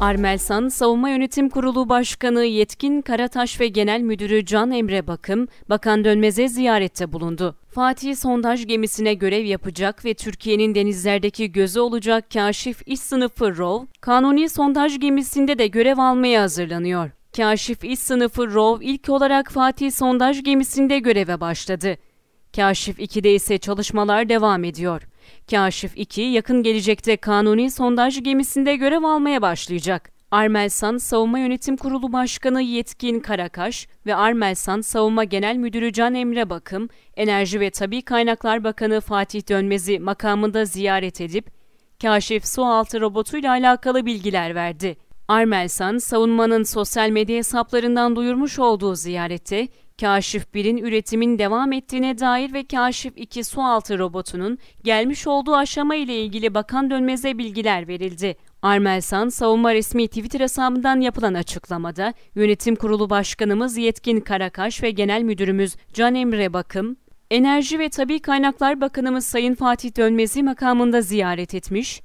Armelsan Savunma Yönetim Kurulu Başkanı Yetkin Karataş ve Genel Müdürü Can Emre Bakım, Bakan Dönmez'e ziyarette bulundu. Fatih sondaj gemisine görev yapacak ve Türkiye'nin denizlerdeki gözü olacak Kaşif İş Sınıfı Rov, Kanuni sondaj gemisinde de görev almaya hazırlanıyor. Kaşif İş Sınıfı Rov ilk olarak Fatih sondaj gemisinde göreve başladı. Kaşif 2'de ise çalışmalar devam ediyor. Kaşif 2 yakın gelecekte Kanuni sondaj gemisinde görev almaya başlayacak. Armelsan Savunma Yönetim Kurulu Başkanı Yetkin Karataş ve Armelsan Savunma Genel Müdürü Can Emre Bakım, Enerji ve Tabii Kaynaklar Bakanı Fatih Dönmez'i makamında ziyaret edip Kaşif sualtı robotuyla alakalı bilgiler verdi. Armelsan, savunmanın sosyal medya hesaplarından duyurmuş olduğu ziyarette, Kaşif 1'in üretimin devam ettiğine dair ve Kaşif 2 sualtı robotunun gelmiş olduğu aşama ile ilgili Bakan Dönmez'e bilgiler verildi. Armelsan, savunma resmi Twitter hesabından yapılan açıklamada, Yönetim Kurulu Başkanımız Yetkin Karataş ve Genel Müdürümüz Can Emre Bakım, Enerji ve Tabii Kaynaklar Bakanımız Sayın Fatih Dönmez'i makamında ziyaret etmiş,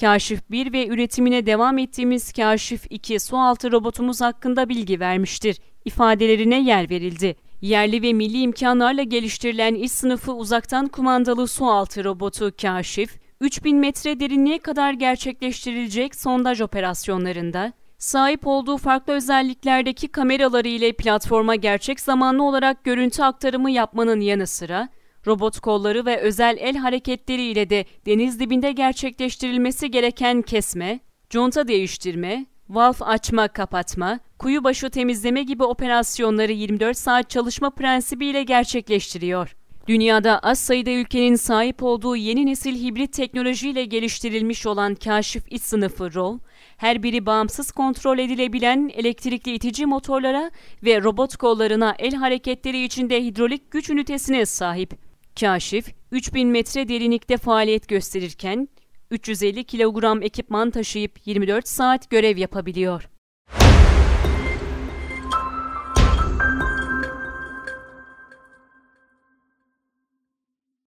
Kaşif 1 ve üretimine devam ettiğimiz Kaşif 2 sualtı robotumuz hakkında bilgi vermiştir ifadelerine yer verildi. Yerli ve milli imkanlarla geliştirilen iş sınıfı uzaktan kumandalı sualtı robotu Kaşif, 3000 metre derinliğe kadar gerçekleştirilecek sondaj operasyonlarında, sahip olduğu farklı özelliklerdeki kameraları ile platforma gerçek zamanlı olarak görüntü aktarımı yapmanın yanı sıra, robot kolları ve özel el hareketleri ile de deniz dibinde gerçekleştirilmesi gereken kesme, conta değiştirme, valf açma-kapatma, kuyu başı temizleme gibi operasyonları 24 saat çalışma prensibi ile gerçekleştiriyor. Dünyada az sayıda ülkenin sahip olduğu yeni nesil hibrit teknolojiyle geliştirilmiş olan Kaşif İş Sınıfı Rov, her biri bağımsız kontrol edilebilen elektrikli itici motorlara ve robot kollarına el hareketleri içinde hidrolik güç ünitesine sahip. Kaşif, 3000 metre derinlikte faaliyet gösterirken, 350 kilogram ekipman taşıyıp 24 saat görev yapabiliyor.